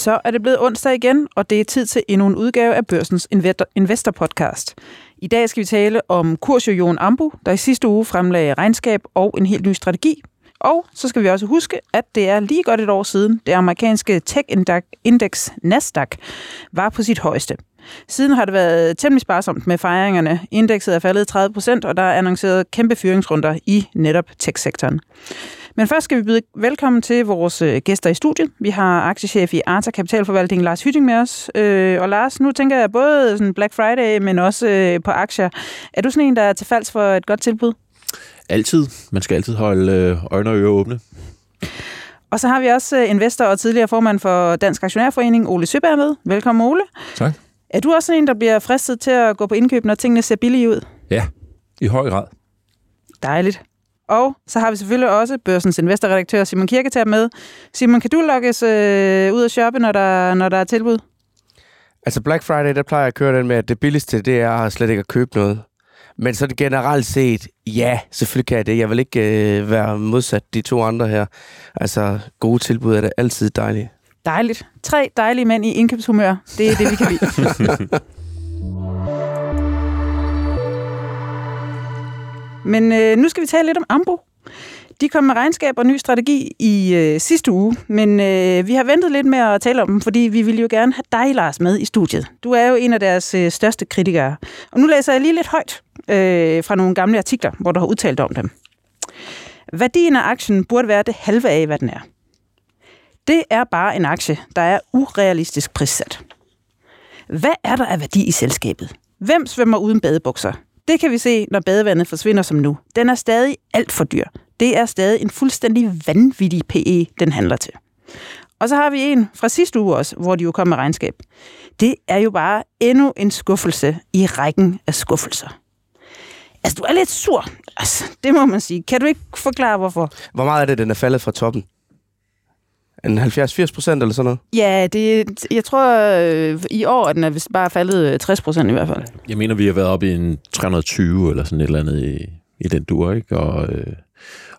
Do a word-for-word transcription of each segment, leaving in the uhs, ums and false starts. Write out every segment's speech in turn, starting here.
så er det blevet onsdag igen, og det er tid til endnu en udgave af Børsens Investor-podcast. I dag skal vi tale om kursjojoen Ambu, der i sidste uge fremlagde regnskab og en helt ny strategi. Og så skal vi også huske, at det er lige godt et år siden, det amerikanske tech-indeks Nasdaq var på sit højeste. Siden har det været temmelig sparsomt med fejringerne. Indekset er faldet tredive procent, og der er annonceret kæmpe fyringsrunder i netop tech-sektoren. Men først skal vi byde velkommen til vores gæster i studiet. Vi har aktiechef i Arta Kapitalforvaltning, Lars Hytting, med os. Og Lars, nu tænker jeg både sådan Black Friday, men også på aktier. Er du sådan en, der er til falds for et godt tilbud? Altid. Man skal altid holde øjne og ører åbne. Og så har vi også investor og tidligere formand for Dansk Aktionærforening, Ole Søeberg, med. Velkommen, Ole. Tak. Er du også sådan en, der bliver fristet til at gå på indkøb, når tingene ser billige ud? Ja, i høj grad. Dejligt. Og så har vi selvfølgelig også Børsens Investor-redaktør Simon Kirketerp med. Simon, kan du lukkes øh, ud og shoppe, når der, når der er tilbud? Altså Black Friday, der plejer jeg at køre den med, at det billigste, det er slet ikke at købe noget. Men så generelt set, ja, selvfølgelig kan jeg det. Jeg vil ikke øh, være modsat de to andre her. Altså gode tilbud er det altid dejligt. Dejligt. Tre dejlige mænd i indkøbshumør. Det er det, vi kan lide. Men øh, nu skal vi tale lidt om Ambu. De kom med regnskab og ny strategi i øh, sidste uge, men øh, vi har ventet lidt med at tale om dem, fordi vi ville jo gerne have dig, Lars, med i studiet. Du er jo en af deres øh, største kritikere. Og nu læser jeg lige lidt højt øh, fra nogle gamle artikler, hvor du har udtalt om dem. Værdien af aktien burde være det halve af, hvad den er. Det er bare en aktie, der er urealistisk prissat. Hvad er der af værdi i selskabet? Hvem svømmer uden badebukser? Det kan vi se, når badevandet forsvinder som nu. Den er stadig alt for dyr. Det er stadig en fuldstændig vanvittig P E, den handler til. Og så har vi en fra sidste uge også, hvor de jo kom med regnskab. Det er jo bare endnu en skuffelse i rækken af skuffelser. Altså, du er lidt sur. Altså, det må man sige. Kan du ikke forklare, hvorfor? Hvor meget er det, den er faldet fra toppen? En halvfjerds til firs procent eller sådan noget? Ja, det, jeg tror øh, i år, at den er bare faldet tres procent i hvert fald. Jeg mener, vi har været oppe i en tre hundrede og tyve eller sådan et eller andet i, i den dur, ikke? Og, øh,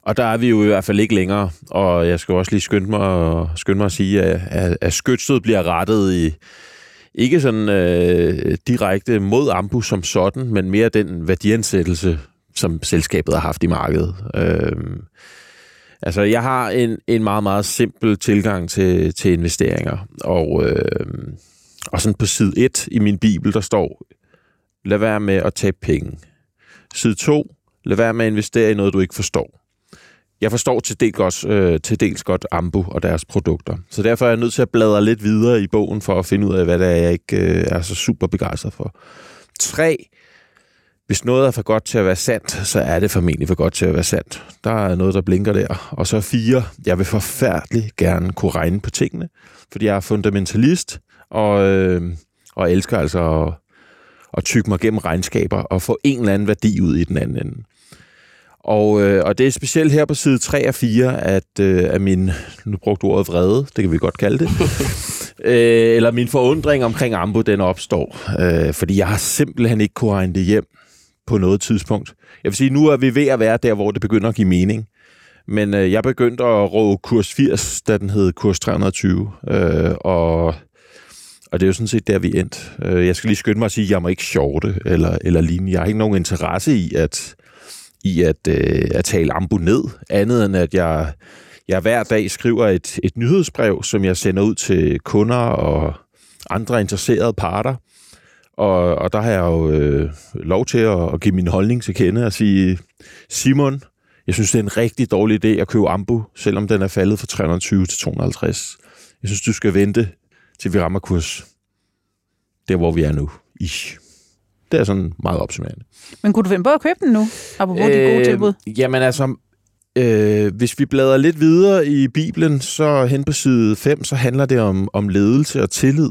og der er vi jo i hvert fald ikke længere, og jeg skal også lige skynde mig, skynde mig at sige, at, at, at skytset bliver rettet i ikke sådan øh, direkte mod Ambu som sådan, men mere den værdiansættelse, som selskabet har haft i markedet. Øh, Altså, jeg har en, en meget, meget simpel tilgang til, til investeringer, og, øh, og sådan på side et i min bibel, der står, lad være med at tabe penge. Side to, lad være med at investere i noget, du ikke forstår. Jeg forstår til dels godt, øh, til dels godt Ambu og deres produkter, så derfor er jeg nødt til at bladre lidt videre i bogen for at finde ud af, hvad der er, jeg ikke øh, er så super begejstret for. Tre. Hvis noget er for godt til at være sandt, så er det formentlig for godt til at være sandt. Der er noget, der blinker der. Og så fire, jeg vil forfærdeligt gerne kunne regne på tingene, fordi jeg er fundamentalist, og, øh, og elsker altså at, at tygge mig gennem regnskaber og få en eller anden værdi ud i den anden ende. Og, øh, og det er specielt her på side tre og fire, at, øh, at min, nu brugte ordet vrede, det kan vi godt kalde det, øh, eller min forundring omkring Ambu, den opstår, øh, fordi jeg har simpelthen ikke kunne regne det hjem på noget tidspunkt. Jeg vil sige, nu er vi ved at være der, hvor det begynder at give mening. Men øh, jeg begyndte at råbe kurs firs, da den hed kurs tre hundrede og tyve. Øh, og, og det er jo sådan set der, vi endte. Øh, jeg skal lige skynde mig at sige, at jeg må ikke shorte eller, eller lignende. Jeg har ikke nogen interesse i at, i at, øh, at tale Ambu ned, andet end at jeg, jeg hver dag skriver et, et nyhedsbrev, som jeg sender ud til kunder og andre interesserede parter. Og, og der har jeg jo øh, lov til at, at give min holdning til kende og sige, Simon, jeg synes, det er en rigtig dårlig idé at købe Ambu, selvom den er faldet fra tre hundrede og tyve til to hundrede og halvtreds. Jeg synes, du skal vente, til vi rammer kurs. Der, hvor vi er nu. Ish. Det er sådan meget opsummerende. Men kunne du finde på at købe den nu, apropos øh, de gode tilbud? Jamen altså, øh, hvis vi bladrer lidt videre i Bibelen, så hen på side fem, så handler det om, om ledelse og tillid.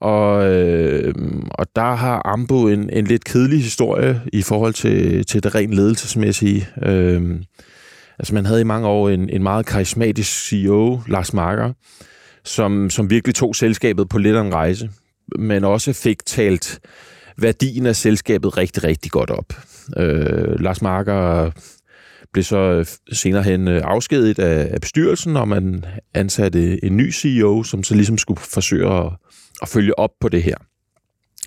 Og, øh, og der har Ambu en, en lidt kedelig historie i forhold til, til det rent ledelsesmæssige. Øh, altså man havde i mange år en, en meget karismatisk C E O, Lars Marker, som, som virkelig tog selskabet på lidt af en rejse, men også fik talt værdien af selskabet rigtig, rigtig godt op. Øh, Lars Marker blev så senere hen afskediget af bestyrelsen, og man ansatte en ny C E O, som så ligesom skulle forsøge at, at følge op på det her.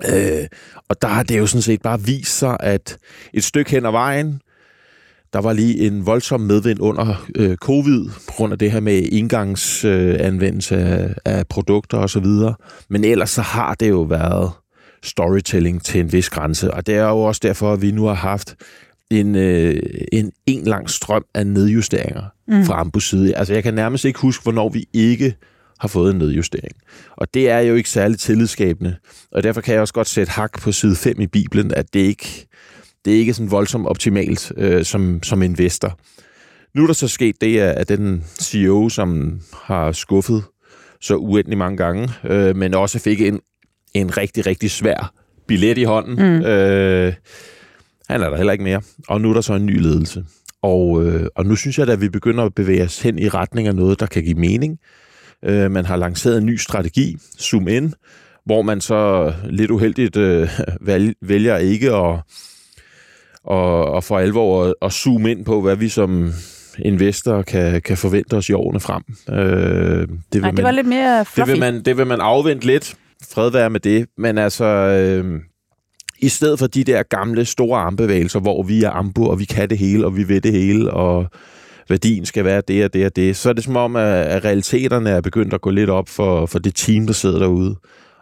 Øh, og der har det jo sådan set bare vist sig, at et stykke hen ad vejen, der var lige en voldsom medvind under øh, covid, på grund af det her med engangsanvendelse øh, af, af produkter osv. Men ellers så har det jo været storytelling til en vis grænse, og det er jo også derfor, at vi nu har haft en øh, en, en lang strøm af nedjusteringer mm. fra Ambus side. Altså jeg kan nærmest ikke huske, hvornår vi ikke har fået en nedjustering. Og det er jo ikke særlig tillidsskabende, og derfor kan jeg også godt sætte hak på side fem i Bibelen, at det ikke Det er ikke sådan voldsomt optimalt øh, som, som investor. Nu er der så sket det, at den C E O, som har skuffet så uendelig mange gange, øh, men også fik en, en rigtig, rigtig svær billet i hånden. Mm. Øh, han er der heller ikke mere. Og nu er der så en ny ledelse. Og, øh, og nu synes jeg, at vi begynder at bevæge os hen i retning af noget, der kan give mening. Øh, man har lanceret en ny strategi, Zoom In, hvor man så lidt uheldigt øh, vælger ikke at Og, og for alvor at, at zoome ind på, hvad vi som investorer kan, kan forvente os i årene frem. Øh, det, Ej, det var man, lidt mere fluffy. Det vil, man, det vil man afvente lidt. Fred være med det. Men altså, øh, i stedet for de der gamle, store armbevægelser, hvor vi er Ambu, og vi kan det hele, og vi ved det hele, og værdien skal være det og det og det, så er det som om, at realiteterne er begyndt at gå lidt op for, for det team, der sidder derude.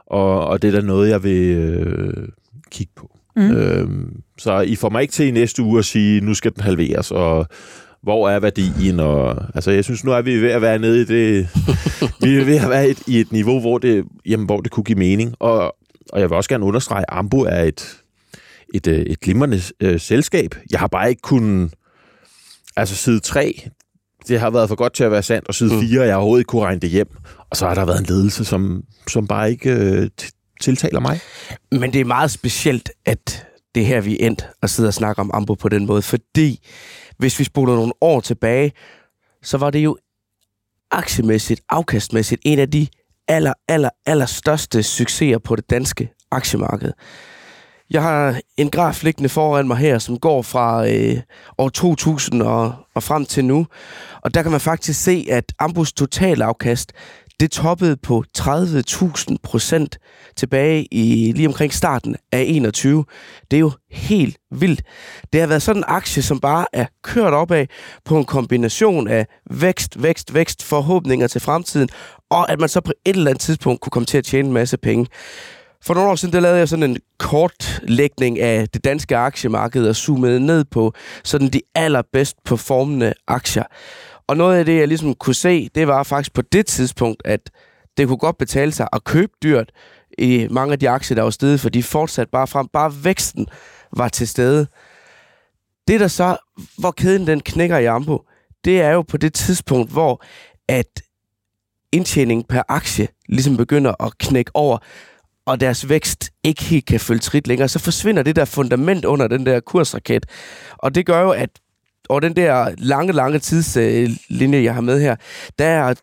Og, og det er da noget, jeg vil øh, kigge på. Mm. Øhm, så I får mig ikke til i næste uge at sige, nu skal den halveres, og hvor er værdien? Og, altså, jeg synes, nu er vi ved at være nede i det. Vi er ved at være et, i et niveau, hvor det, jamen, hvor det kunne give mening. Og, og jeg vil også gerne understrege, at Ambu er et, et, et, et glimrende øh, selskab. Jeg har bare ikke kunnet... Altså, side tre, det har været for godt til at være sandt, og side mm. fire, jeg har overhovedet ikke kunne regne det hjem. Og så har der været en ledelse, som, som bare ikke... Øh, tiltaler mig. Men det er meget specielt, at det her, vi endte at sidde og snakke om Ambu på den måde, fordi hvis vi spoler nogle år tilbage, så var det jo aktiemæssigt, afkastmæssigt, en af de aller, aller, aller største succeser på det danske aktiemarked. Jeg har en graf liggende foran mig her, som går fra øh, år to tusind og, og frem til nu, og der kan man faktisk se, at Ambus totalafkast, det toppede på tredive tusind procent tilbage i lige omkring starten af enogtyve. Det er jo helt vildt. Det har været sådan en aktie, som bare er kørt opad på en kombination af vækst, vækst, vækst, forhåbninger til fremtiden, og at man så på et eller andet tidspunkt kunne komme til at tjene en masse penge. For nogle år siden, der lavede jeg sådan en kortlægning af det danske aktiemarked og zoomede ned på sådan de allerbedst performende aktier. Og noget af det, jeg ligesom kunne se, det var faktisk på det tidspunkt, at det kunne godt betale sig at købe dyrt i mange af de aktier, der var steget, for de fortsatte bare frem. Bare væksten var til stede. Det der så, hvor kæden den knækker i Ambu, det er jo på det tidspunkt, hvor at indtjeningen per aktie ligesom begynder at knække over, og deres vækst ikke helt kan følge trit længere, så forsvinder det der fundament under den der kursraket. Og det gør jo, at og den der lange, lange tidslinje, jeg har med her, der er,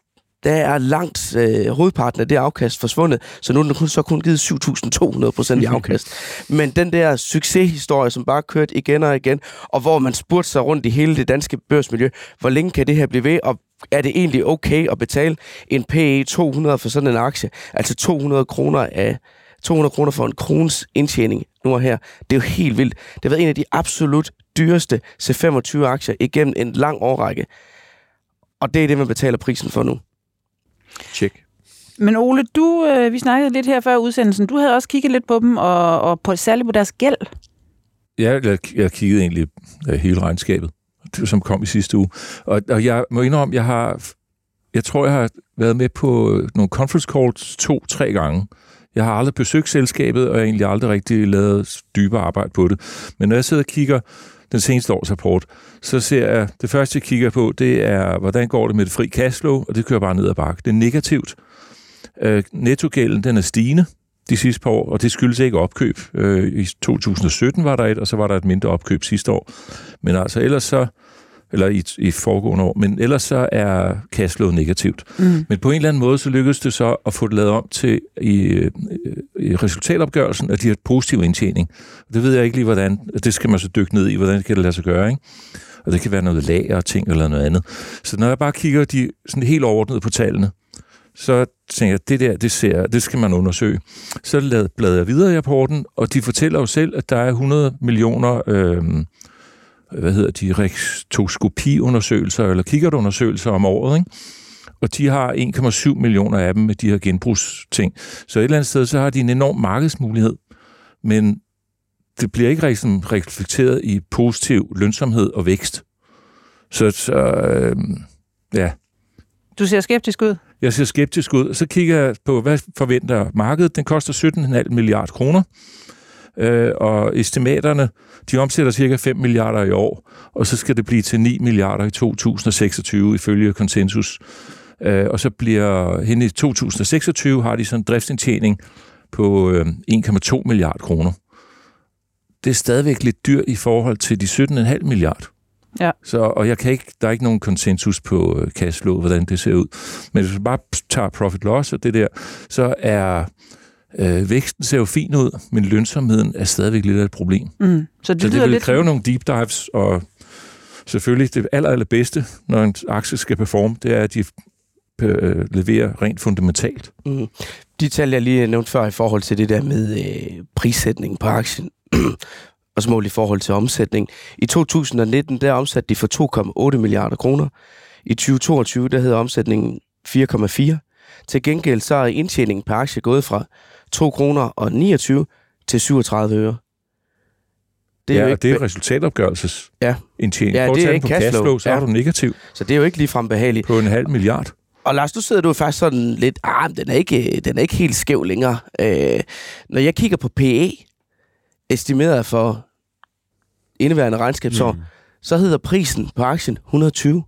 der er langt øh, hovedparten af det afkast forsvundet, så nu er den kun, så kun givet syv tusind to hundrede procent i afkast. Men den der succeshistorie, som bare kørt igen og igen, og hvor man spurgte sig rundt i hele det danske børsmiljø, hvor længe kan det her blive ved, og er det egentlig okay at betale en P E to hundrede for sådan en aktie? Altså to hundrede kroner af... to hundrede kroner for en krones indtjening nu og her. Det er jo helt vildt. Det har været en af de absolut dyreste C femogtyve aktier igennem en lang årrække. Og det er det, man betaler prisen for nu. Check. Men Ole, du, øh, vi snakkede lidt her før udsendelsen. Du havde også kigget lidt på dem, og, og på, særligt på deres gæld. Ja, jeg, jeg kiggede egentlig øh, hele regnskabet, som kom i sidste uge. Og, og jeg må indrømme, jeg har, jeg tror, jeg har været med på nogle conference calls to-tre gange. Jeg har aldrig besøgt selskabet, og jeg har egentlig aldrig rigtig lavet dybere arbejde på det. Men når jeg sidder og kigger den seneste års rapport, så ser jeg, det første jeg kigger på, det er, hvordan går det med det fri cashflow, og det kører bare ned ad bakke. Det er negativt. Øh, nettogælden, den er stigende de sidste par år, og det skyldes ikke opkøb. Øh, I to tusind og sytten var der et, og så var der et mindre opkøb sidste år. Men altså ellers så, eller i, i foregående år, men ellers så er cashflowet negativt. Mm. Men på en eller anden måde, så lykkedes det så at få det lavet om til i, i resultatopgørelsen, at de har et positiv indtjening. Det ved jeg ikke lige, hvordan. Det skal man så dykke ned i, hvordan det kan det lade sig gøre, ikke? og det kan være noget lager og ting eller noget andet. Så når jeg bare kigger de sådan helt overordnet på tallene, så tænker jeg, det der, det ser, det skal man undersøge. Så bladrer jeg videre i rapporten, og de fortæller jo selv, at der er hundrede millioner øh, hvad hedder de, rektoskopiundersøgelser, eller kikkertundersøgelser om året, ikke? Og de har en komma syv millioner af dem med de her genbrugsting. Så et eller andet sted, så har de en enorm markedsmulighed, men det bliver ikke rigtig reflekteret i positiv lønsomhed og vækst. Så, så øh, ja. Du ser skeptisk ud? Jeg ser skeptisk ud. Så kigger jeg på, hvad forventer markedet? Den koster sytten komma fem milliarder kroner, øh, og estimaterne, de omsætter cirka fem milliarder i år, og så skal det blive til ni milliarder i to tusind seksogtyve, ifølge konsensus. Øh, og så bliver hen i to tusind seksogtyve, har de sådan en driftsindtjening på øh, en komma to milliarder kroner. Det er stadigvæk lidt dyrt i forhold til de sytten komma fem milliarder. Ja. Så, og jeg kan ikke, der er ikke nogen konsensus på cashflow, hvordan det ser ud. Men hvis man bare tager profit loss og det der, så er øh, væksten ser jo fin ud, men lønsomheden er stadigvæk lidt af et problem. Mm. Så det, så det vil lidt... kræve nogle deep dives, og selvfølgelig det aller, aller bedste, når en aktie skal performe, det er, at de øh, leverer rent fundamentalt. Mm. De tal, jeg lige nævnte før i forhold til det der med øh, prissætningen på aktien, og smål i forhold til omsætning. I to tusind nitten, der omsatte de for to komma otte milliarder kroner. I tyve toogtyve, der hedder omsætningen fire komma fire. Til gengæld så er indtjeningen per aktie gået fra to kroner og niogtyve til syvogtredive øre. Det er ja, jo ikke... det er resultatopgørelses ja. indtjening. Ja, det er ikke cashflow. cashflow, så ja. er du negativ. Så det er jo ikke ligefrem behageligt. På en halv milliard. Og Lars, nu sidder du faktisk sådan lidt, ah, den er ikke, den er ikke helt skæv længere. Øh, når jeg kigger på P E, estimeret for indeværende regnskabsår, mm. så hedder prisen på aktien et hundrede og tyve.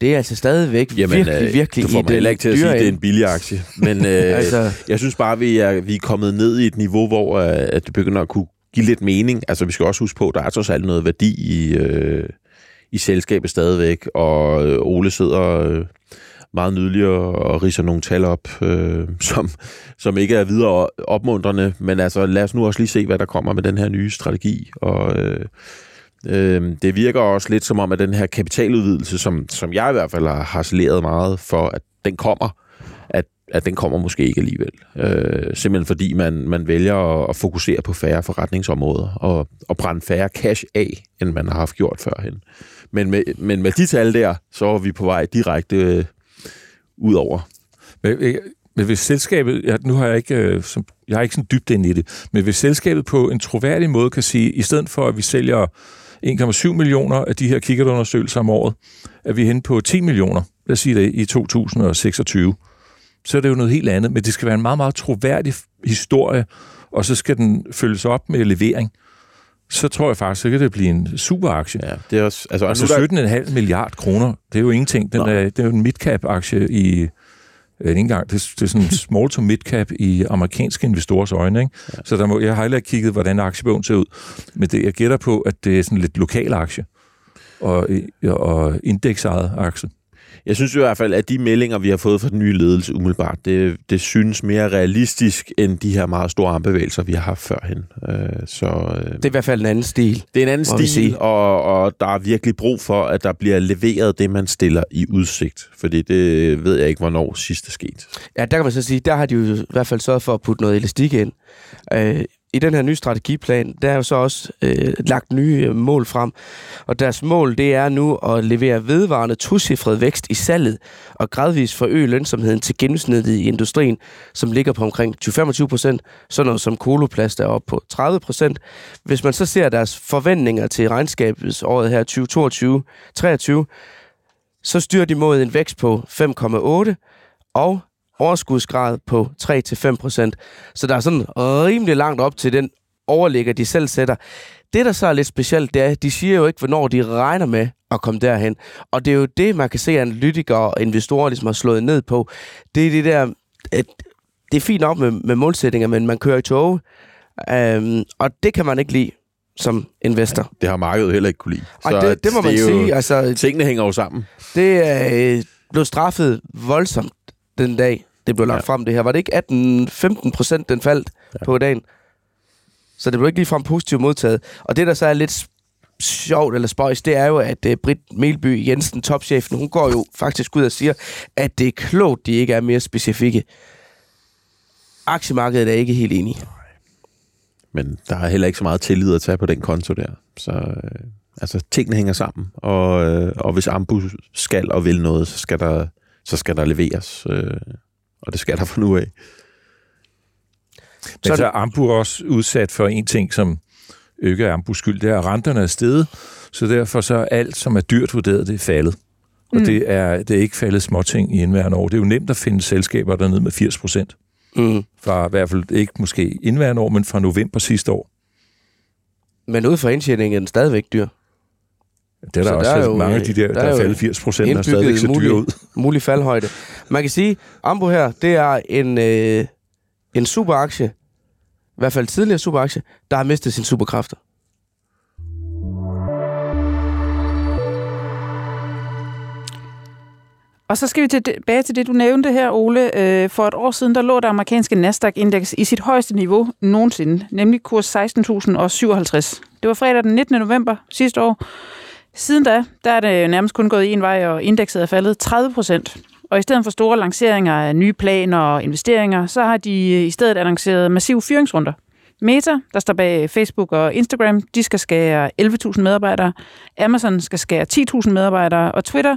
Det er altså stadigvæk Jamen, virkelig, øh, virkelig... Du får mig heller ikke til at sige, at det er en billig aktie. Men øh, altså, jeg synes bare, at vi er, vi er kommet ned i et niveau, hvor øh, at det begynder at kunne give lidt mening. Altså, vi skal også huske på, at der er trods alt noget værdi i, øh, i selskabet stadigvæk, og øh, Ole sidder... Øh, meget nydelig og ridser nogle tal op, øh, som, som ikke er videre opmuntrende, men altså lad os nu også lige se, hvad der kommer med den her nye strategi, og øh, øh, det virker også lidt som om, at den her kapitaludvidelse, som, som jeg i hvert fald har harceleret meget for, at den kommer, at, at den kommer måske ikke alligevel. Øh, simpelthen fordi man, man vælger at, at fokusere på færre forretningsområder, og, og brænde færre cash af, end man har haft gjort førhen. Men med, men med de tal der, så er vi på vej direkte... Øh, udover. Men, men hvis selskabet, ja, nu har jeg ikke, som, jeg har ikke sådan dybt ind i det, men hvis selskabet på en troværdig måde kan sige, i stedet for at vi sælger en komma syv millioner af de her kikkertundersøgelser om året, at vi er henne på ti millioner, lad os sige det, i to tusind seksogtyve, så er det jo noget helt andet, men det skal være en meget, meget troværdig historie, og så skal den følges op med levering. Så tror jeg faktisk, at det kan blive en superaktie. Ja, det er også, altså, altså sytten komma fem milliarder kroner, det er jo ingenting. Den er, det er jo en midcap-aktie i... Ikke engang, det, det er sådan en small to midcap i amerikanske investorers øjne. Ikke? Ja. Så der må, jeg har heller ikke kigget, hvordan aktiebogen ser ud. Men det, jeg gætter på, at det er sådan lidt lokal aktie og, og indeksejet aktie. Jeg synes i hvert fald, at de meldinger, vi har fået fra den nye ledelse umiddelbart, det, det synes mere realistisk end de her meget store armbevægelser, vi har haft førhen. Øh, så, øh, det er i hvert fald en anden stil. Det er en anden stil, og, og der er virkelig brug for, at der bliver leveret det, man stiller i udsigt. Fordi det ved jeg ikke, hvornår sidst er sket. Ja, der kan man så sige, der har de jo i hvert fald sørget for at putte noget elastik ind. Øh, I den her nye strategiplan, der er jo så også øh, lagt nye mål frem, og deres mål, det er nu at levere vedvarende tocifret vækst i salget og gradvist forøge lønsomheden til gennemsnittet i industrien, som ligger på omkring tyve til femogtyve procent, sådan noget som Koloplast er oppe på tredive procent. Hvis man så ser deres forventninger til regnskabsåret her tyve toogtyve til treogtyve, så styrer de mod en vækst på fem komma otte og overskudsgrad på tre til fem procent. Så der er sådan rimelig langt op til den overligger, de selv sætter. Det, der så er lidt specielt, det er, at de siger jo ikke, hvornår de regner med at komme derhen. Og det er jo det, man kan se, at analytikere og investorer ligesom har slået ned på. Det er det der, at det er fint op med, med målsætninger, men man kører i tog. Øhm, og det kan man ikke lide som investor. Det har markedet heller ikke kunne lide. Og så det, det må det man sige. Jo, altså, tingene hænger jo sammen. Det er øh, blevet straffet voldsomt den dag, det blev lagt ja. frem det her. Var det ikke atten til femten procent, den faldt ja. på dagen? Så det blev ikke ligefrem positivt modtaget. Og det, der så er lidt sjovt eller spøjs, det er jo, at øh, Britt Melby Jensen, topchefen, hun går jo faktisk ud og siger, at det er klogt, de ikke er mere specifikke. Aktiemarkedet er ikke helt enig. Men der er heller ikke så meget tillid at tage på den konto der. Så øh, altså, tingene hænger sammen, og, øh, og hvis Ambu skal og vil noget, så skal der, så skal der leveres, øh, og det skal der fra nu af. Men så, så er Ambu også udsat for en ting, som ikke er Ambus skyld, det er, at renterne er steget, så derfor så er alt, som er dyrt vurderet, det er faldet. Og mm. det, er, det er ikke faldet småting i indværende år. Det er jo nemt at finde selskaber dernede med firs procent. Mm. Fra i hvert fald ikke måske indværende år, men fra november sidste år. Men ud fra indtjeningen er den stadigvæk dyr. Det er der, der også er jo, mange af de der, der, der er faldet firs procent, der er stadigvæk så dyr ud. Mulig faldhøjde. Man kan sige, Ambu her, det er en, øh, en superaktie, i hvert fald tidligere superaktie, der har mistet sine superkræfter. Og så skal vi tilbage til det, du nævnte her, Ole. For et år siden, der lå det amerikanske Nasdaq-indeks i sit højeste niveau nogensinde, nemlig kurs seksten tusind syvoghalvtreds. Det var fredag den nittende november sidste år. Siden da, der er det nærmest kun gået en vej, og indekset er faldet tredive procent. Og i stedet for store lanceringer af nye planer og investeringer, så har de i stedet annonceret massive fyringsrunder. Meta, der står bag Facebook og Instagram, de skal skære elleve tusind medarbejdere. Amazon skal skære ti tusind medarbejdere. Og Twitter,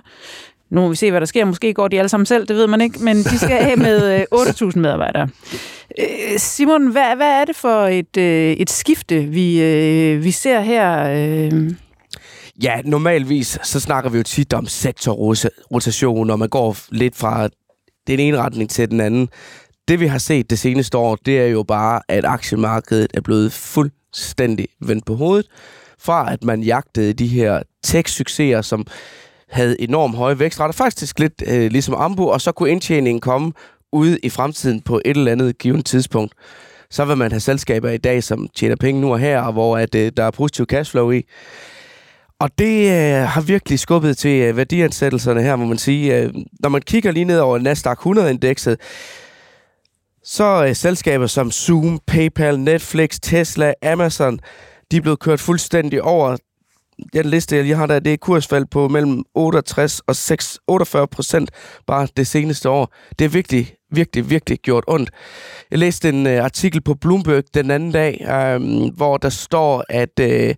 nu må vi se, hvad der sker. Måske går de alle sammen selv, det ved man ikke. Men de skal af med otte tusind medarbejdere. Simon, hvad, hvad er det for et, et skifte, vi, vi ser her? Ja, normalvis så snakker vi jo tit om sektorrotation, og man går lidt fra den ene retning til den anden. Det vi har set det seneste år, det er jo bare, at aktiemarkedet er blevet fuldstændig vendt på hovedet. Fra at man jagtede de her tech-succeser, som havde enormt høje vækstrater, faktisk lidt øh, ligesom Ambu, og så kunne indtjeningen komme ude i fremtiden på et eller andet givet tidspunkt. Så vil man have selskaber i dag, som tjener penge nu og her, og hvor at, øh, der er positiv cashflow i. Og det øh, har virkelig skubbet til øh, værdiansættelserne her, må man sige. Øh, når man kigger lige ned over Nasdaq hundrede-indekset, så øh, selskaber som Zoom, PayPal, Netflix, Tesla, Amazon, de er blevet kørt fuldstændig over. Den liste, jeg lige har der, det er kursfald på mellem otteogtres og otteogfyrre procent bare det seneste år. Det er virkelig, virkelig, virkelig gjort ondt. Jeg læste en øh, artikel på Bloomberg den anden dag, øh, hvor der står, at Øh,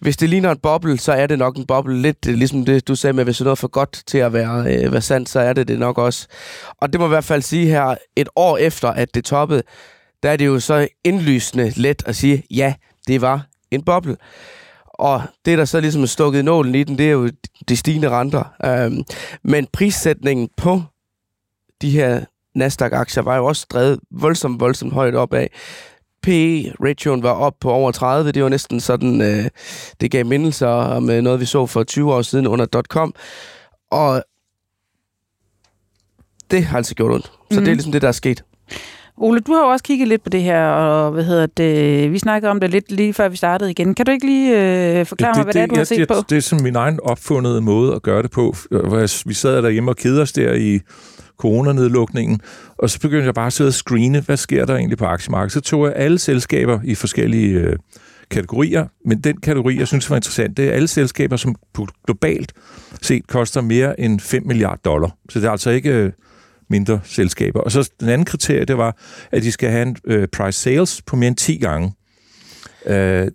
hvis det ligner en boble, så er det nok en boble. Lidt ligesom det, du sagde med, hvis det er noget for godt til at være, øh, være sandt, så er det det nok også. Og det må i hvert fald sige her, et år efter, at det toppede, der er det jo så indlysende let at sige, ja, det var en boble. Og det, der så ligesom er stukket nålen i den, det er jo de stigende renter. Øhm, men prissætningen på de her Nasdaq-aktier var jo også drevet voldsomt, voldsomt højt opad. P E-ratioen var op på over tredive. Det var næsten sådan, øh, det gav mindelser om noget, vi så for tyve år siden under dot com. Og det har altså gjort ondt. Så mm. det er ligesom det, der er sket. Ole, du har jo også kigget lidt på det her, og hvad hedder det, vi snakkede om det lidt lige før vi startede igen. Kan du ikke lige øh, forklare det, mig, hvad det, det er, du jeg, har set jeg, på? Det er sådan min egen opfundede måde at gøre det på. Vi sad derhjemme og kedede os der i coronanedlukningen, og så begyndte jeg bare at sidde og screene, hvad sker der egentlig på aktiemarkedet. Så tog jeg alle selskaber i forskellige øh, kategorier, men den kategori, jeg synes var interessant, det er alle selskaber, som globalt set koster mere end fem milliarder dollar. Så det er altså ikke øh, mindre selskaber. Og så den anden kriterie, det var, at de skal have en øh, price sales på mere end ti gange. Øh,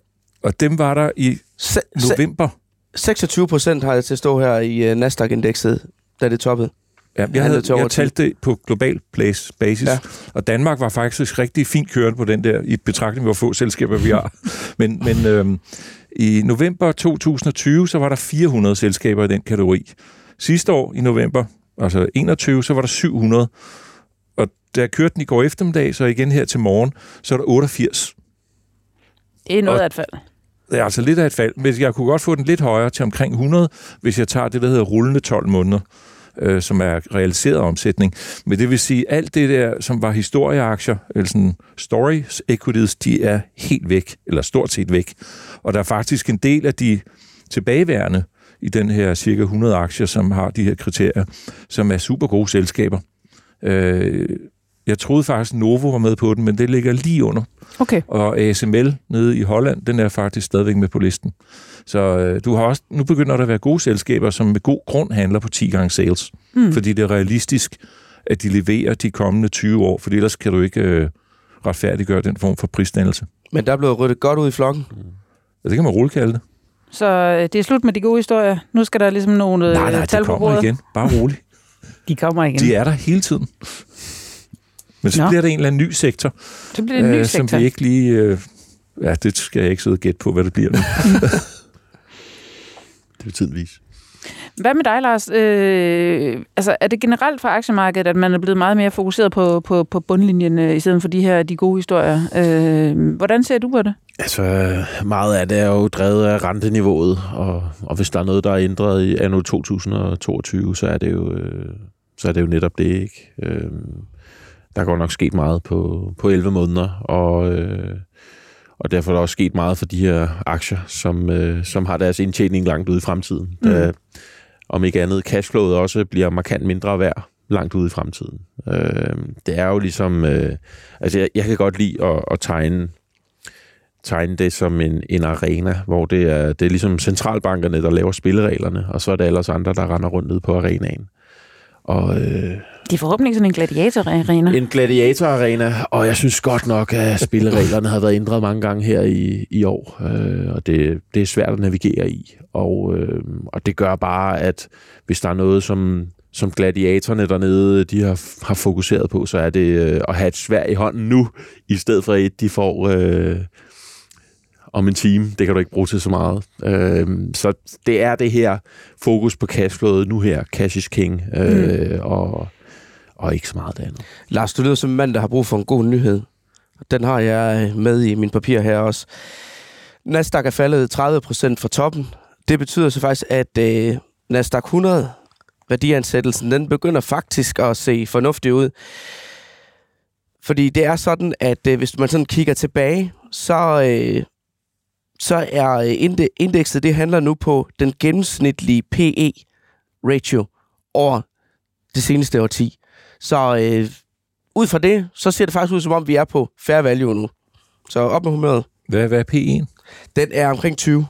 og dem var der i se, november. seksogtyve procent har jeg til at stå her i øh, Nasdaq-indekset, da det toppede. Ja, jeg havde, jeg talte det på global place basis, ja. Og Danmark var faktisk rigtig fint kørende på den der, i betragtning af hvor få selskaber vi har. men men øhm, i november tyve tyve, så var der fire hundrede selskaber i den kategori. Sidste år i november, altså enogtyve, så var der syv hundrede. Og da jeg kørte den i går eftermiddag, så igen her til morgen, så er der otteogfirs. Det er noget af et fald. Det er altså lidt af et fald, men jeg kunne godt få den lidt højere til omkring hundrede, hvis jeg tager det, der hedder rullende tolv måneder. Øh, som er realiseret omsætning. Men det vil sige, at alt det der, som var historieaktier, eller sådan stories, equities, de er helt væk, eller stort set væk. Og der er faktisk en del af de tilbageværende i den her cirka hundrede aktier, som har de her kriterier, som er super gode selskaber. Øh, Jeg troede faktisk, Novo var med på den, men det ligger lige under. Okay. Og A S M L nede i Holland, den er faktisk stadigvæk med på listen. Så øh, du har også, nu begynder der at være gode selskaber, som med god grund handler på ti gange sales. Mm. Fordi det er realistisk, at de leverer de kommende tyve år, for ellers kan du ikke øh, retfærdiggøre den form for prisdannelse. Men der er blevet ryddet godt ud i flokken. Mm. Ja, det kan man roligt kalde det. Så det er slut med de gode historier. Nu skal der ligesom nogle nej, nej, tal på bordet. Nej, de kommer igen. Bare roligt. De kommer igen. De er der hele tiden. Men så Nå. bliver det en eller anden ny sektor. Så bliver det en ny øh, sektor. Som vi ikke lige... Øh, ja, det skal jeg ikke sidde og gætte på, hvad det bliver nu. Det vil tiden vise. Hvad med dig, Lars? Øh, altså, er det generelt for aktiemarkedet, at man er blevet meget mere fokuseret på, på, på bundlinjen, øh, i stedet for de her de gode historier? Øh, hvordan ser du på det? Altså, meget af det er jo drevet af renteniveauet, og, og hvis der er noget, der er ændret i anno to tusind og toogtyve, så er det jo, øh, så er det jo netop det, ikke? Øh, der går nok sket meget på, på elleve måneder, og... Øh, Og derfor er der også sket meget for de her aktier, som, øh, som har deres indtjening langt ude i fremtiden. Mm. Da, om ikke andet, cashflowet også bliver markant mindre værd langt ude i fremtiden. Øh, det er jo ligesom... Øh, altså, jeg, jeg kan godt lide at, at tegne, tegne det som en, en arena, hvor det er, det er ligesom centralbankerne, der laver spillereglerne, og så er det ellers andre, der render rundt ned på arenaen. Og, øh, det er forhåbentlig sådan en gladiatorarena. En gladiatorarena, og jeg synes godt nok, at spillereglerne har været ændret mange gange her i, i år, øh, og det, det er svært at navigere i, og, øh, og det gør bare, at hvis der er noget, som, som gladiatorerne dernede de har, har fokuseret på, så er det øh, at have et sværd i hånden nu, i stedet for et, de får øh, om en time. Det kan du ikke bruge til så meget. Øh, så det er det her fokus på cashflowet nu her, cash is king, øh, mm. og og ikke så meget det andet. Lars, du lyder som en mand, der har brug for en god nyhed. Den har jeg med i min papir her også. Nasdaq er faldet tredive procent fra toppen. Det betyder så faktisk, at øh, Nasdaq hundrede, værdiansættelsen, den begynder faktisk at se fornuftig ud. Fordi det er sådan, at øh, hvis man sådan kigger tilbage, så, øh, så er indekset, det handler nu på den gennemsnitlige P E ratio over det seneste årti. Så øh, ud fra det, så ser det faktisk ud, som om vi er på fair value nu. Så op med humøret. Hvad, hvad er P E? Den er omkring tyve.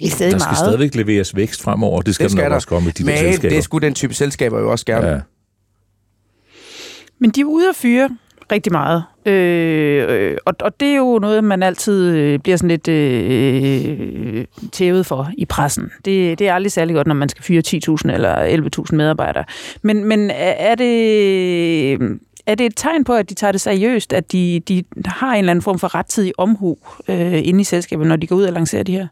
I stedet der skal meget. Stadigvæk leveres vækst fremover. Det skal, det skal nok der. Også komme i de Men selskaber. Det skulle den type selskaber jo også gerne. Ja. Men de er ude at fyre rigtig meget. Øh, øh, og, og det er jo noget, man altid øh, bliver sådan lidt øh, tævet for i pressen. Det, det er aldrig særlig godt, når man skal fyre ti tusind eller elleve tusind medarbejdere. Men, men er, det, er det et tegn på, at de tager det seriøst, at de, de har en eller anden form for rettidig omhu øh, inde i selskabet, når de går ud og lancerer de her?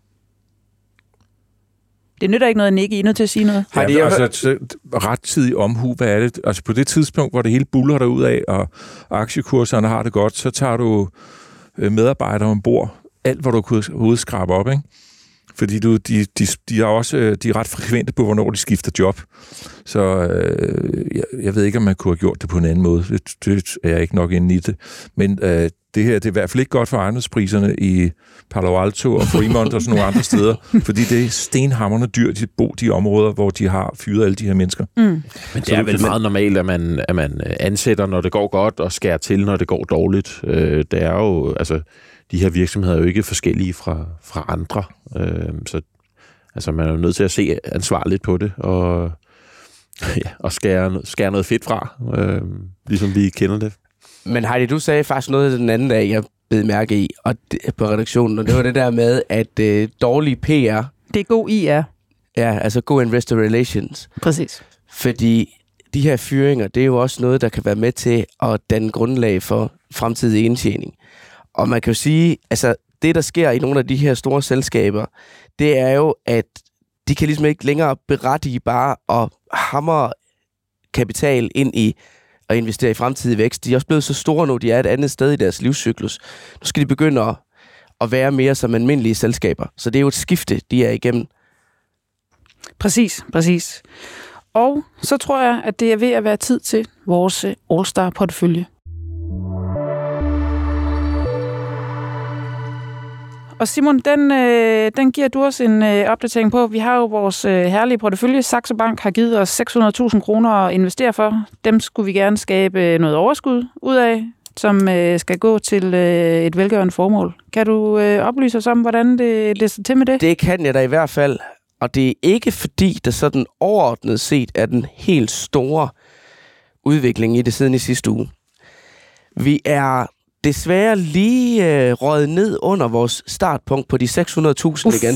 Det nytter ikke noget, Nikke. I er nødt til at sige noget. Ja, men, altså, rettidig omhu, hvad er det? Altså, på det tidspunkt, hvor det hele buller derudad, og aktiekurserne har det godt, så tager du medarbejdere ombord. Alt, hvor du kan udskrabe op, ikke? Fordi du, de, de, de, er også, de er ret frekvente på, hvornår de skifter job. Så øh, jeg, jeg ved ikke, om man kunne have gjort det på en anden måde. Det, det er jeg ikke nok inde i det. Men øh, det her det er i hvert fald ikke godt for ejendomspriserne i Palo Alto og Fremont og sådan nogle andre steder, fordi det er stenhamrende dyrt at bo de områder, hvor de har fyret alle de her mennesker. Mm. Men det er, er vel meget normalt, at man, at man ansætter, når det går godt, og skærer til, når det går dårligt. Øh, det er jo... altså de her virksomheder er jo ikke forskellige fra, fra andre, øh, så altså, man er jo nødt til at se ansvarligt på det, og, ja, og skære, skære noget fedt fra, øh, ligesom vi kender det. Men Heidi, du sagde faktisk noget den anden dag, jeg blev mærke i og det, på redaktionen, og det var det der med, at øh, dårlig P R... Det er god I R. Ja, altså god investor relations. Præcis. Fordi de her fyringer, det er jo også noget, der kan være med til at danne grundlag for fremtidig indtjening. Og man kan jo sige, altså det, der sker i nogle af de her store selskaber, det er jo, at de kan ligesom ikke længere berettige bare at hamre kapital ind i og investere i fremtidig vækst. De er også blevet så store nu, de er et andet sted i deres livscyklus. Nu skal de begynde at, at være mere som almindelige selskaber. Så det er jo et skifte, de er igennem. Præcis, præcis. Og så tror jeg, at det er ved at være tid til vores All-Star-portefølje. Og Simon, den, øh, den giver du os en øh, opdatering på. Vi har jo vores øh, herlige portefølje. Saxo Bank har givet os seks hundrede tusind kroner at investere for. Dem skulle vi gerne skabe noget overskud ud af, som øh, skal gå til øh, et velgørende formål. Kan du øh, oplyse os om, hvordan det læser til med det? Det kan jeg da i hvert fald. Og det er ikke fordi, der sådan overordnet set er den helt store udvikling i det siden i sidste uge. Vi er desværre lige øh, røget ned under vores startpunkt på de seks hundrede tusind igen.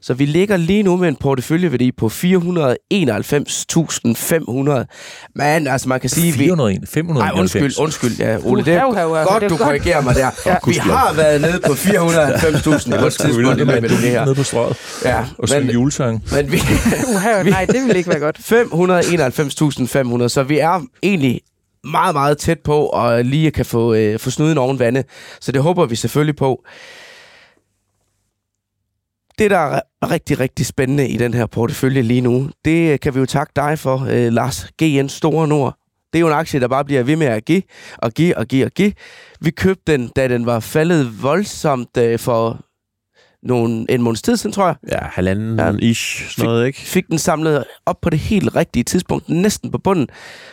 Så vi ligger lige nu med en porteføljeværdi på fire hundrede enoghalvfems tusind fem hundrede. Men altså, man kan sige... fire hundrede og en, fem hundrede og halvfems. Ej, undskyld, undskyld. Ja, Ole, det er godt, du korrigerer mig der. Ja. Vi har været nede på fire hundrede og halvfems tusind i vores tidspunkt. Men du er nede på strøget. Ja. Og så en julesang. Men vi... Nej, det ville ikke være godt. fem hundrede enoghalvfems tusind fem hundrede, så vi er egentlig meget, meget tæt på, og lige kan få, øh, få snuden oven vande. Så det håber vi selvfølgelig på. Det, der er rigtig, rigtig spændende i den her portefølje lige nu, det kan vi jo takke dig for, øh, Lars, G N Store Nord. Det er jo en aktie, der bare bliver ved med at give, og give, og give, og give. Vi købte den, da den var faldet voldsomt øh, for nogle, en måneds tid siden, tror jeg. Ja, halvanden-ish, sådan noget, ikke? Fik den samlet op på det helt rigtige tidspunkt, næsten på bunden.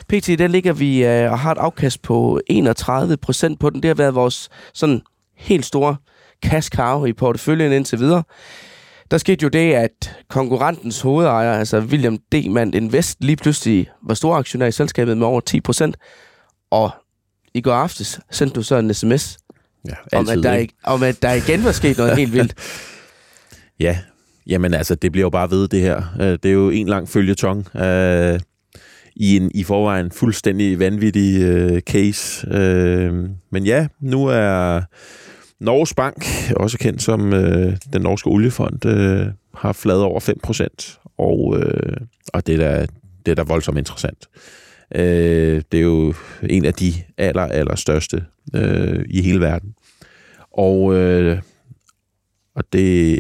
P T, der ligger vi øh, og har et afkast på enogtredive procent på den. Det har været vores sådan helt store cash cow i porteføljen indtil videre. Der skete jo det, at konkurrentens hovedejer, altså William Demant Invest, lige pludselig var storaktionær i selskabet med over ti procent. Og i går aftes sendte du så en sms, ja, om, at der, om at der igen var sket noget helt vildt. Ja, jamen altså, det bliver jo bare ved det her. Det er jo en lang følgetong øh, i en i forvejen fuldstændig vanvittig øh, case. Øh, men ja, nu er... Norges Bank, også kendt som øh, den norske oliefond, øh, har fladet over fem procent, og, øh, og det er da, da voldsomt interessant. Øh, det er jo en af de aller, aller største øh, i hele verden. Og, øh, og det,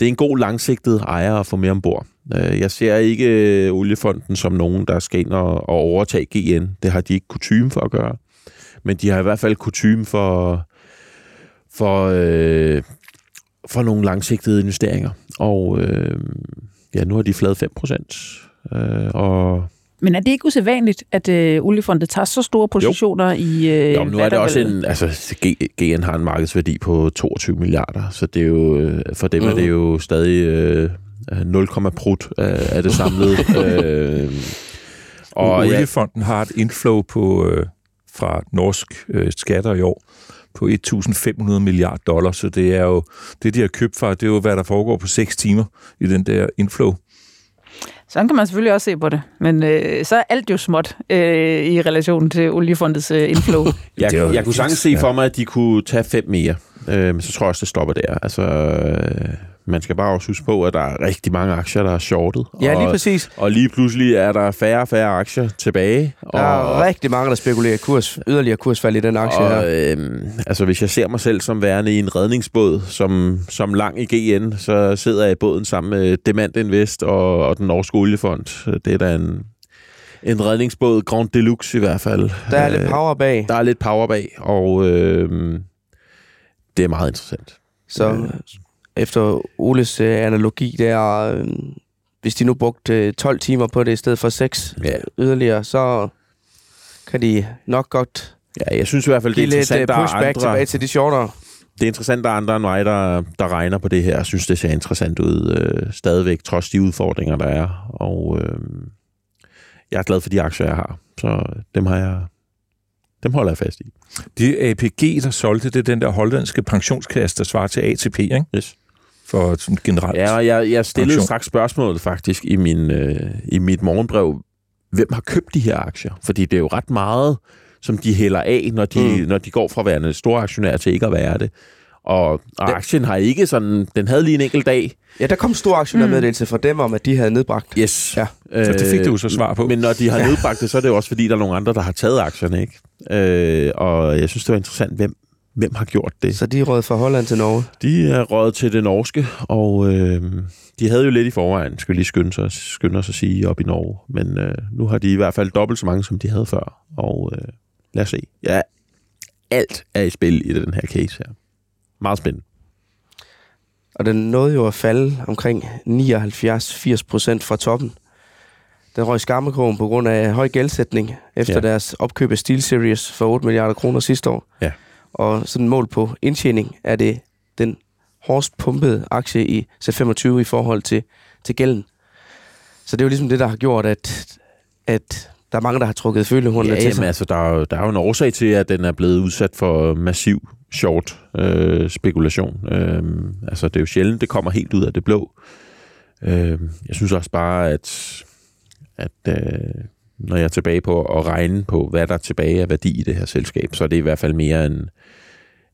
det er en god langsigtet ejer at få med ombord. Øh, jeg ser ikke oliefonden som nogen, der skal ind og, og overtage G N. Det har de ikke kutyme for at gøre. Men de har i hvert fald kutyme for... For, øh, for nogle langsigtede investeringer. Og øh, ja, nu har de fladet fem procent. Øh, og Men er det ikke usædvanligt, at øh, oliefondet tager så store positioner jo. i... Øh, jo, nu er det også en... Altså, G N har en markedsværdi på toogtyve milliarder, så det er jo... For dem er det jo stadig øh, nul komma prut af, af det samlede. øh, og oliefonden ja, har et inflow på, øh, fra norsk øh, skatter i år på femten hundrede milliarder dollar, så det er jo det, de har købt fra, det er jo, hvad der foregår på seks timer i den der inflow. Sådan kan man selvfølgelig også se på det, men øh, så er alt jo småt øh, i relation til oliefondets øh, inflow. jeg, jeg, jeg kunne sagtens se for mig, at de kunne tage fem mere, øh, men så tror jeg også, det stopper der. Altså, øh, man skal bare også huske på, at der er rigtig mange aktier, der er shortet. Ja, lige og, præcis. Og lige pludselig er der færre og færre aktier tilbage. Og der er rigtig mange, der spekulerer kurs, yderligere kursfald i den aktie og, her. Øh, altså, hvis jeg ser mig selv som værende i en redningsbåd, som, som lang i G N, så sidder jeg i båden sammen med Demant Invest og, og den norske oliefond. Det er da en, en redningsbåd, Grand Deluxe i hvert fald. Der er øh, lidt power bag. Der er lidt power bag, og øh, det er meget interessant. Så... Øh, Efter Oles øh, analogi, der, øh, hvis de nu brugte øh, tolv timer på det i stedet for seks yeah. yderligere, så kan de nok godt. Ja, jeg synes i hvert fald det er interessant, lidt, uh, pushback der er andre, tilbage til de shortere. Det er interessant, der er andre end mig, der, der regner på det her. Jeg synes det ser interessant ud øh, stadigvæk trods de udfordringer der er, og øh, jeg er glad for de aktier jeg har, så dem har jeg. Dem holder jeg fast i. Det er A P G der solgte det, den der hollandske pensionskasse der svarer til A T P, ikke? Yes. For sådan generelt. Ja, og jeg, jeg stillede pension. Straks spørgsmålet faktisk i, min, øh, i mit morgenbrev. Hvem har købt de her aktier? Fordi det er jo ret meget, som de hælder af, når de, mm. når de går fra at være en stor aktionær til ikke at være det. Og, og den, aktien har ikke sådan... Den havde lige en enkelt dag. Ja, der kom store aktionær mm. meddelelse fra dem om, at de havde nedbragt. Yes. Ja. Så det fik du jo så svar på. Men når de har ja. nedbragt det, så er det jo også fordi, der er nogle andre, der har taget aktierne, ikke? Øh, og jeg synes, det var interessant, hvem Hvem har gjort det? Så de er røget fra Holland til Norge? De er røget til det norske, og øh, de havde jo lidt i forvejen, skulle lige skynde sig, skynde sig at sige, op i Norge. Men øh, nu har de i hvert fald dobbelt så mange, som de havde før. Og øh, lad os se. Ja, alt er i spil i den her case her. Meget spændende. Og den nåede jo at falde omkring nioghalvfjerds til firs procent fra toppen. Den røg skarmekrogen på grund af høj gældsætning efter ja. deres opkøb af Steel Series for otte milliarder kroner sidste år. Ja. Og sådan mål på indtjening er det den hårdest pumpede aktie i C femogtyve i forhold til, til gælden. Så det er jo ligesom det, der har gjort, at, at der er mange, der har trukket følehornene ja, til sig. Altså, der, er, der er jo en årsag til, at den er blevet udsat for massiv short øh, spekulation. Øh, altså, det er jo sjældent, det kommer helt ud af det blå. Øh, jeg synes også bare, at, at øh, når jeg er tilbage på at regne på, hvad der er tilbage af værdi i det her selskab, så er det i hvert fald mere end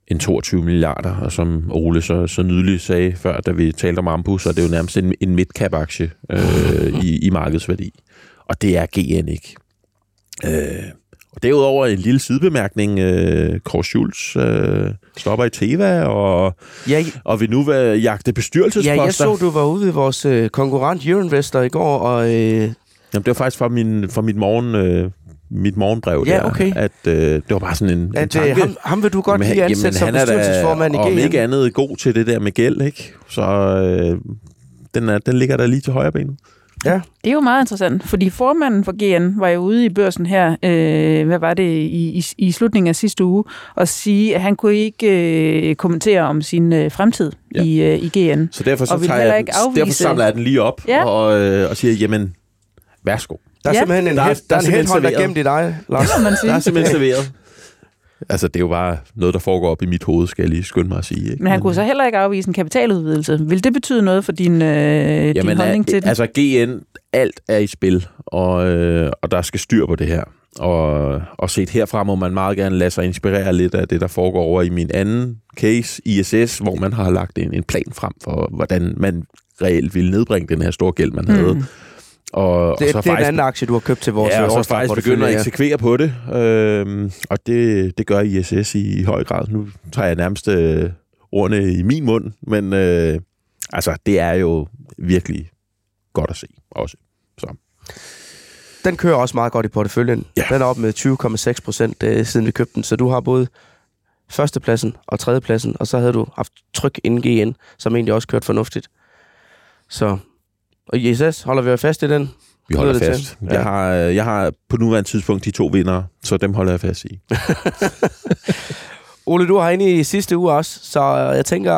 en toogtyve milliarder, og som Ole så, så nydeligt sagde før, da vi talte om Ambu, så er det jo nærmest en, en midcap-aktie øh, i, i markedsværdi. Og det er G N ikke. Øh, og derudover en lille sidebemærkning, øh, Kors Jules øh, stopper i Teva, og, ja, jeg, og vil nu være jagte bestyrelsesposter. Ja, jeg så, du var ude ved vores øh, konkurrent Euroinvestor i går, og... Øh... Jamen, det var faktisk fra, min, fra mit morgen... Øh, mit morgenbrev ja, der, okay. at øh, det var bare sådan en, at, en tanke. Ham, ham vil du godt lige ansætte som bestyrelsesformand i G N. Om ikke andet god til det der med gæld, ikke? Så øh, den, er, den ligger der lige til højre benet. Ja. Det er jo meget interessant, fordi formanden for G N var jo ude i Børsen her, øh, hvad var det, i, i, i slutningen af sidste uge, og sige, at han kunne ikke øh, kommentere om sin øh, fremtid ja. i, øh, i G N. Så derfor, så tager jeg den, derfor samler jeg den lige op ja. og, øh, og siger, jamen, værsgo. Der er ja. simpelthen en hændhånd, der er gemt i dig, Lars. Der er simpelthen serveret. Altså, det er jo bare noget, der foregår op i mit hoved, skal jeg lige skynde mig at sige. Ikke? Men han kunne så heller ikke afvise en kapitaludvidelse. Vil det betyde noget for din, øh, Jamen, din holdning til det? Altså, G N, alt er i spil, og, øh, og der skal styr på det her. Og, og set herfra må man meget gerne lade sig inspirere lidt af det, der foregår over i min anden case, I S S, hvor man har lagt en, en plan frem for, hvordan man reelt ville nedbringe den her store gæld, man havde. Mm. Og, det, og så det er en anden aktie, du har købt til vores. Ja, og så faktisk begynder at eksekvere på det. Øhm, og det, det gør I S S i, i høj grad. Nu tager jeg nærmest øh, ordene i min mund, men øh, altså, det er jo virkelig godt at se også. Så. Den kører også meget godt i porteføljen. Ja. Den er op med tyve komma seks procent øh, siden vi købte den, så du har både førstepladsen og tredjepladsen, og så havde du haft tryk inden G N, som egentlig også kørte fornuftigt. Så... Og I S S, holder vi fast i den? Vi holder det fast. Ja. Jeg, har, jeg har på nuværende tidspunkt de to vindere, så dem holder jeg fast i. Ole, du har inde i sidste uge også, så jeg tænker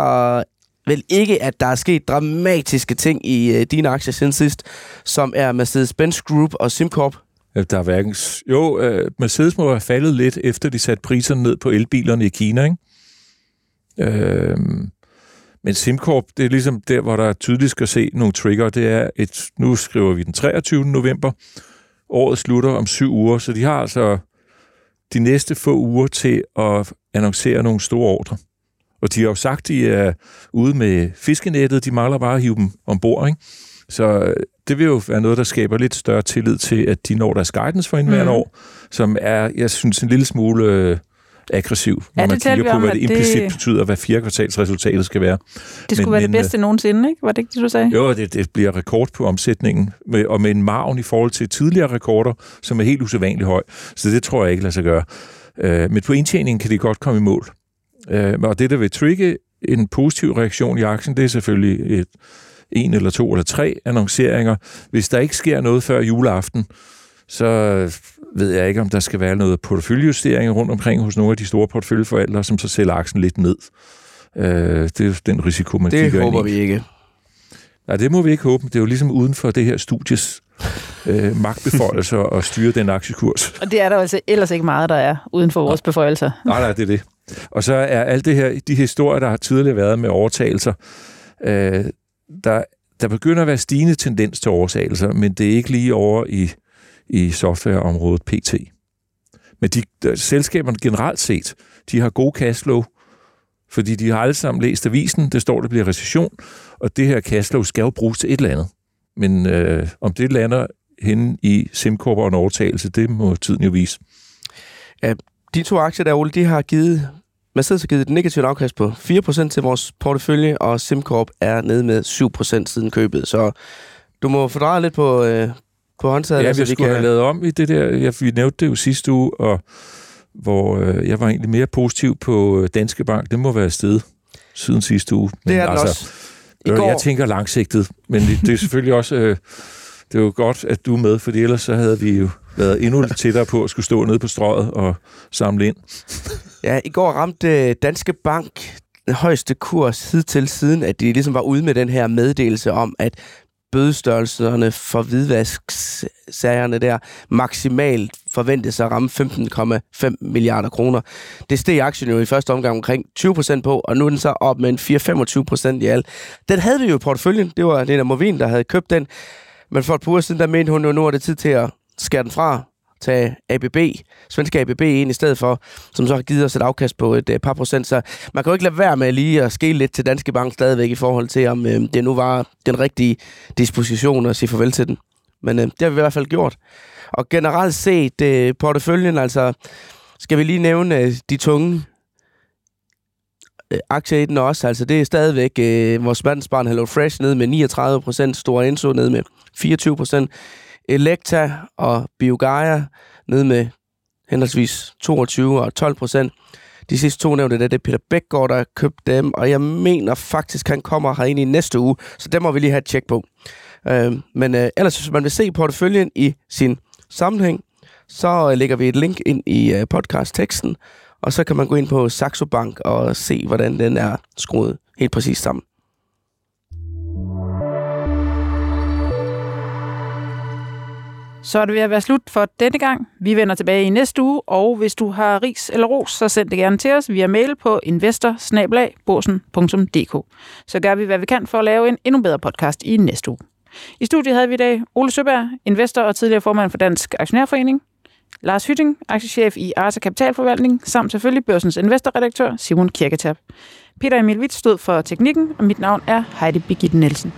vel ikke, at der er sket dramatiske ting i uh, dine aktier siden sidst, som er Mercedes-Benz Group og SimCorp. Der er hverken... Jo, uh, Mercedes må have faldet lidt, efter de satte priserne ned på elbilerne i Kina, ikke? Uh... Men SimCorp, det er ligesom der, hvor der tydeligt skal se nogle trigger. Det er et, nu skriver vi den treogtyvende november. Året slutter om syv uger, så de har altså de næste få uger til at annoncere nogle store ordre. Og de har jo sagt, de er ude med fiskenettet, de mangler bare at hive dem ombord, ikke? Så det vil jo være noget, der skaber lidt større tillid til, at de når deres guidance for indværende mm. år, som er, jeg synes, en lille smule... aggressiv, når ja, man kigger på, hvad det implicit det... betyder, hvad fjerde kvartalsresultatet skal være. Det skulle men, være det bedste nogensinde, ikke? Var det ikke det, du sagde? Jo, det, det bliver rekord på omsætningen, med, og med en margen i forhold til tidligere rekorder, som er helt usædvanligt høj. Så det tror jeg ikke lader sig gøre. Øh, men på indtjeningen kan det godt komme i mål. Øh, og det, der vil trigge en positiv reaktion i aktien, det er selvfølgelig et, en eller to eller tre annonceringer. Hvis der ikke sker noget før juleaften, så ved jeg ikke, om der skal være noget porteføljejusteringer rundt omkring hos nogle af de store porteføljeforældre, som så sælger aktien lidt ned. Øh, det er jo den risiko, man det kigger ind i. Det håber vi ikke. Nej, det må vi ikke håbe. Det er jo ligesom uden for det her studies øh, magtbeføjelser og styre den aktiekurs. Og det er der altså ellers ikke meget, der er uden for vores beføjelser. Nej, nej, det er det. Og så er alt det her, de historier, der har tidligere været med overtagelser, øh, der, der begynder at være stigende tendens til overtagelser, men det er ikke lige over i i softwareområdet P T. Men de, der, selskaberne generelt set, de har gode cashflow, fordi de har alle sammen læst avisen, det står, der bliver recession, og det her cashflow skal jo bruges til et eller andet. Men øh, om det lander henne i SimCorp og en overtagelse, det må tiden jo vise. Ja, de to aktier der, Ole, de har givet, Mercedes har givet et negativt afkast på fire procent til vores portefølje, og SimCorp er nede med syv procent siden købet, så du må fordreje lidt på... Øh, På håndtaget, ja, altså, jeg skulle kan... have lavet om i det der. Jeg, vi nævnte det jo sidste uge, og hvor øh, jeg var egentlig mere positiv på Danske Bank. Det må være afsted siden sidste uge. Men det er altså, også. I går... Jeg tænker langsigtet, men det er selvfølgelig også... Øh, det er jo godt, at du er med, for ellers så havde vi jo været endnu tættere på at skulle stå nede på strøget og samle ind. Ja, i går ramte Danske Bank den højeste kurs hidtil siden, at de ligesom var ude med den her meddelelse om, at bødestørrelserne for hvidvasksagerne der maksimalt forventes at ramme femten komma fem milliarder kroner. Det steg aktien jo i første omgang omkring tyve procent på, og nu er den så op med en fire til femogtyve procent i alt. Den havde vi jo i porteføljen, det var Lena Movin, der havde købt den, men for et par uger siden, der mente hun jo, nu er det tid til at skære den fra, tage A B B, svenske A B B ind i stedet for, som så har givet os et afkast på et par procent. Så man kan jo ikke lade være med lige at skele lidt til Danske Bank stadigvæk i forhold til, om øh, det nu var den rigtige disposition at sige farvel til den. Men øh, det har vi i hvert fald gjort. Og generelt set øh, porteføljen, altså skal vi lige nævne øh, de tunge øh, aktier i den også. Altså det er stadigvæk øh, vores mandsbarn HelloFresh ned med niogtredive procent, Stor Enzo ned med fireogtyve procent. Elekta og Biogaia ned med henholdsvis toogtyve og tolv procent. De sidste to nævnte, det er Peter Bækgaard, der købte dem, og jeg mener faktisk, han kommer herind i næste uge, så dem må vi lige have et tjek på. Øh, men øh, ellers, hvis man vil se porteføljen i sin sammenhæng, så lægger vi et link ind i øh, podcast-teksten, og så kan man gå ind på Saxo Bank og se, hvordan den er skruet helt præcis sammen. Så er det ved at være slut for denne gang. Vi vender tilbage i næste uge, og hvis du har ris eller ros, så send det gerne til os via mail på investor bindestreg borsen punktum d k. Så gør vi, hvad vi kan for at lave en endnu bedre podcast i næste uge. I studiet havde vi i dag Ole Søeberg, investor og tidligere formand for Dansk Aktionærforening, Lars Hytting, aktiechef i Arta Kapitalforvaltning, samt selvfølgelig Børsens Investor-redaktør Simon Kirketerp. Peter Emil Witt stod for teknikken, og mit navn er Heidi Birgitte Nielsen.